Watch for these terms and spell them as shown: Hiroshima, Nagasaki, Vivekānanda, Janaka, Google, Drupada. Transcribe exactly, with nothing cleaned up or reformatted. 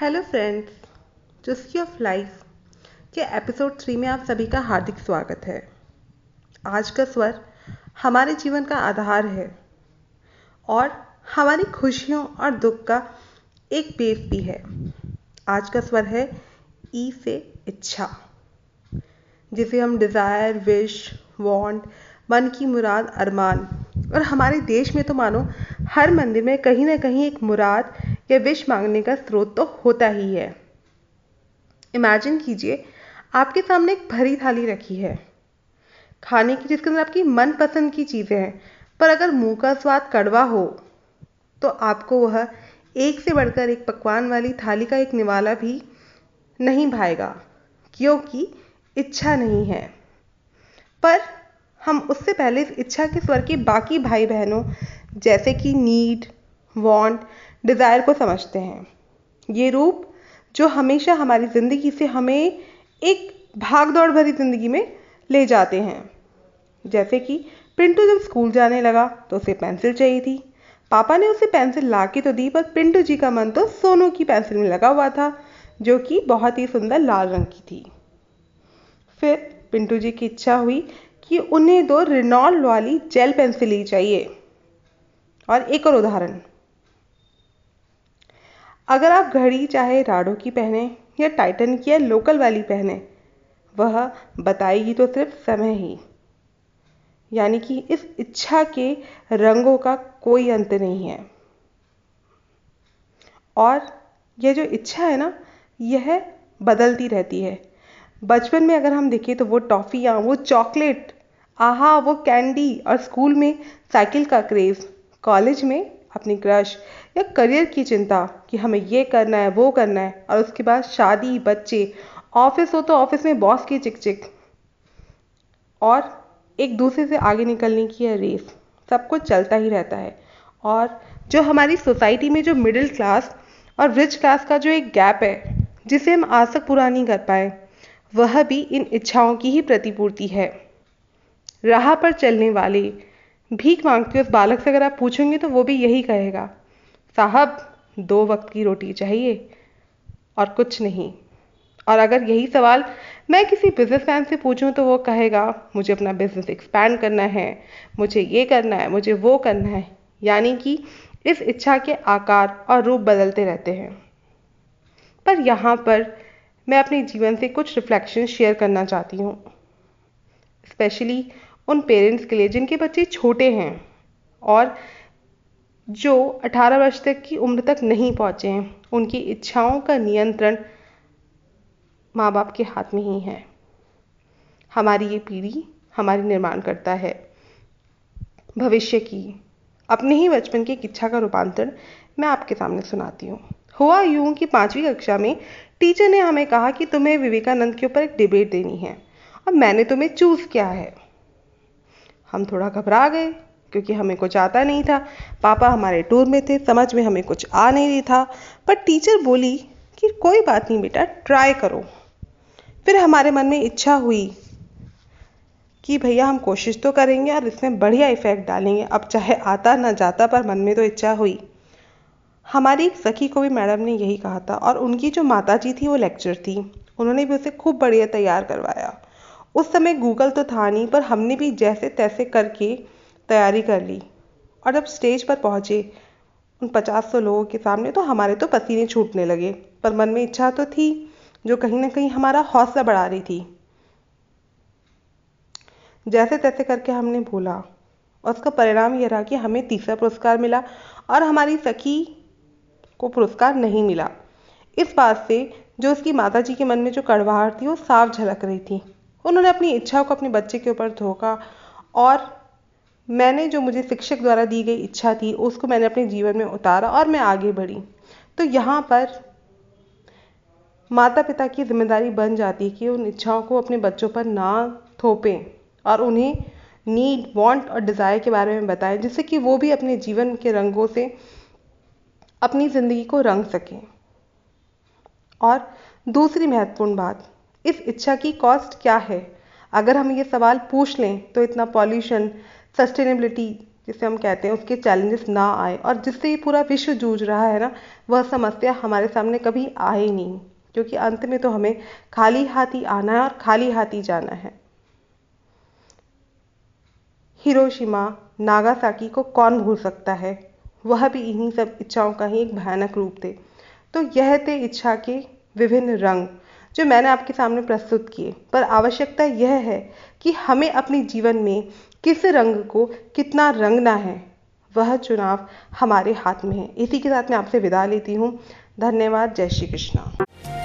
Hello friends, jersey of life के episode three में आप सभी का हार्दिक स्वागत है। आज का स्वर हमारे जीवन का आधार है और हमारी खुशियों और दुख का एक बेस भी है। आज का स्वर है ई से इच्छा, जिसे हम डिज़ायर, विश, वांट, मन की मुराद, अरमान और हमारे देश में तो मानो हर मंदिर में कहीं ना कहीं एक मुराद या विश मांगने का स्रोत तो होता ही है। इमेजिन कीजिए, आपके सामने एक भरी थाली रखी है खाने की, जिसके अंदर आपकी मनपसंद की चीज़ें हैं, पर अगर मुंह का स्वाद कड़वा हो तो आपको वह एक से बढ़कर एक पकवान वाली थाली का एक निवाला भी नहीं भाएगा, क्योंकि इच्छा नहीं है। पर हम उससे पहले इस इच्छा के स्वर के बाकी भाई बहनों जैसे कि नीड, वांट, डिज़ायर को समझते हैं। ये रूप जो हमेशा हमारी ज़िंदगी से हमें एक भागदौड़ भरी ज़िंदगी में ले जाते हैं। जैसे कि पिंटू जब स्कूल जाने लगा तो उसे पेंसिल चाहिए थी। पापा ने उसे पेंसिल ला के तो दी, पर पिंटू जी का मन तो सोनू की पेंसिल में लगा हुआ था, जो कि बहुत ही सुंदर लाल रंग की थी। फिर पिंटू जी की इच्छा हुई कि उन्हें दो रिनॉल्ड वाली जेल पेंसिल ही चाहिए। और एक और उदाहरण, अगर आप घड़ी चाहे राडो की पहने या टाइटन की या लोकल वाली पहने, वह बताएगी तो सिर्फ समय ही। यानी कि इस इच्छा के रंगों का कोई अंत नहीं है। और यह जो इच्छा है ना, यह बदलती रहती है। बचपन में अगर हम देखें तो वो टॉफ़ियाँ, वो चॉकलेट, आहा, वो कैंडी, और स्कूल में साइकिल का क्रेज़, कॉलेज में अपनी क्रश या करियर की चिंता कि हमें ये करना है, वो करना है, और उसके बाद शादी, बच्चे, ऑफिस हो तो ऑफिस में बॉस की चिकचिक और एक दूसरे से आगे निकलने की है रेस, सब कुछ चलता ही रहता है। और जो हमारी सोसाइटी में जो मिडिल क्लास और रिच क्लास का जो एक गैप है, जिसे हम आज तक पूरा नहीं कर पाए, वह भी इन इच्छाओं की ही प्रतिपूर्ति है। राह पर चलने वाले भीख मांगते उस बालक से अगर आप पूछेंगे तो वो भी यही कहेगा, साहब दो वक्त की रोटी चाहिए और कुछ नहीं। और अगर यही सवाल मैं किसी बिजनेसमैन से पूछूं तो वो कहेगा, मुझे अपना बिजनेस एक्सपैंड करना है, मुझे ये करना है, मुझे वो करना है। यानी कि इस इच्छा के आकार और रूप बदलते रहते हैं। पर यहाँ पर मैं अपने जीवन से कुछ रिफ्लेक्शन शेयर करना चाहती हूँ, स्पेशली उन पेरेंट्स के लिए जिनके बच्चे छोटे हैं और जो अठारह वर्ष तक की उम्र तक नहीं पहुँचे हैं। उनकी इच्छाओं का नियंत्रण माँ बाप के हाथ में ही है। हमारी ये पीढ़ी हमारी निर्माण करता है भविष्य की। अपने ही बचपन की इच्छा का रूपांतरण मैं आपके सामने सुनाती हूँ। हुआ यूं कि पाँचवीं कक्षा में टीचर ने हमें कहा कि तुम्हें विवेकानंद के ऊपर एक डिबेट देनी है और मैंने तुम्हें चूज़ किया है। हम थोड़ा घबरा गए क्योंकि हमें कुछ आता नहीं था। पापा हमारे टूर में थे, समझ में हमें कुछ आ नहीं रही था। पर टीचर बोली कि कोई बात नहीं बेटा, ट्राई करो। फिर हमारे मन में इच्छा हुई कि भैया हम कोशिश तो करेंगे और इसमें बढ़िया इफेक्ट डालेंगे, अब चाहे आता ना जाता, पर मन में तो इच्छा हुई। हमारी एक सखी को भी मैडम ने यही कहा था और उनकी जो माताजी थी वो लेक्चर थी, उन्होंने भी उसे खूब बढ़िया तैयार करवाया। उस समय गूगल तो था नहीं, पर हमने भी जैसे तैसे करके तैयारी कर ली। और जब स्टेज पर पहुँचे उन पचास सौ लोगों के सामने तो हमारे तो पसीने छूटने लगे, पर मन में इच्छा तो थी जो कहीं ना कहीं हमारा हौसला बढ़ा रही थी। जैसे तैसे करके हमने बोला और उसका परिणाम यह रहा कि हमें तीसरा पुरस्कार मिला और हमारी सखी को पुरस्कार नहीं मिला। इस बात से जो उसकी माताजी के मन में जो कड़वाहट थी वो साफ झलक रही थी। उन्होंने अपनी इच्छा को अपने बच्चे के ऊपर थोपा और मैंने जो मुझे शिक्षक द्वारा दी गई इच्छा थी उसको मैंने अपने जीवन में उतारा और मैं आगे बढ़ी। तो यहाँ पर माता पिता की जिम्मेदारी बन जाती है कि उन इच्छाओं को अपने बच्चों पर ना थोपें और उन्हें नीड, वांट और डिज़ायर के बारे में बताएं, जिससे कि वो भी अपने जीवन के रंगों से अपनी ज़िंदगी को रंग सकें। और दूसरी महत्वपूर्ण बात, इस इच्छा की कॉस्ट क्या है? अगर हम ये सवाल पूछ लें तो इतना पॉल्यूशन, सस्टेनेबिलिटी, जिसे हम कहते हैं, उसके चैलेंजेस ना आए, और जिससे ये पूरा विश्व जूझ रहा है ना, वह समस्या हमारे सामने कभी आए नहीं, क्योंकि अंत में तो हमें खाली हाथ ही आना है और खाली हाथ ही जाना है। हिरोशिमा, नागासाकी को कौन भूल सकता है, वह भी इन्हीं सब इच्छाओं का ही एक भयानक रूप थे। तो यह थे इच्छा के विभिन्न रंग जो मैंने आपके सामने प्रस्तुत किए, पर आवश्यकता यह है कि हमें अपने जीवन में किस रंग को कितना रंगना है, वह चुनाव हमारे हाथ में है। इसी के साथ मैं आपसे विदा लेती हूँ। धन्यवाद। जय श्री कृष्णा।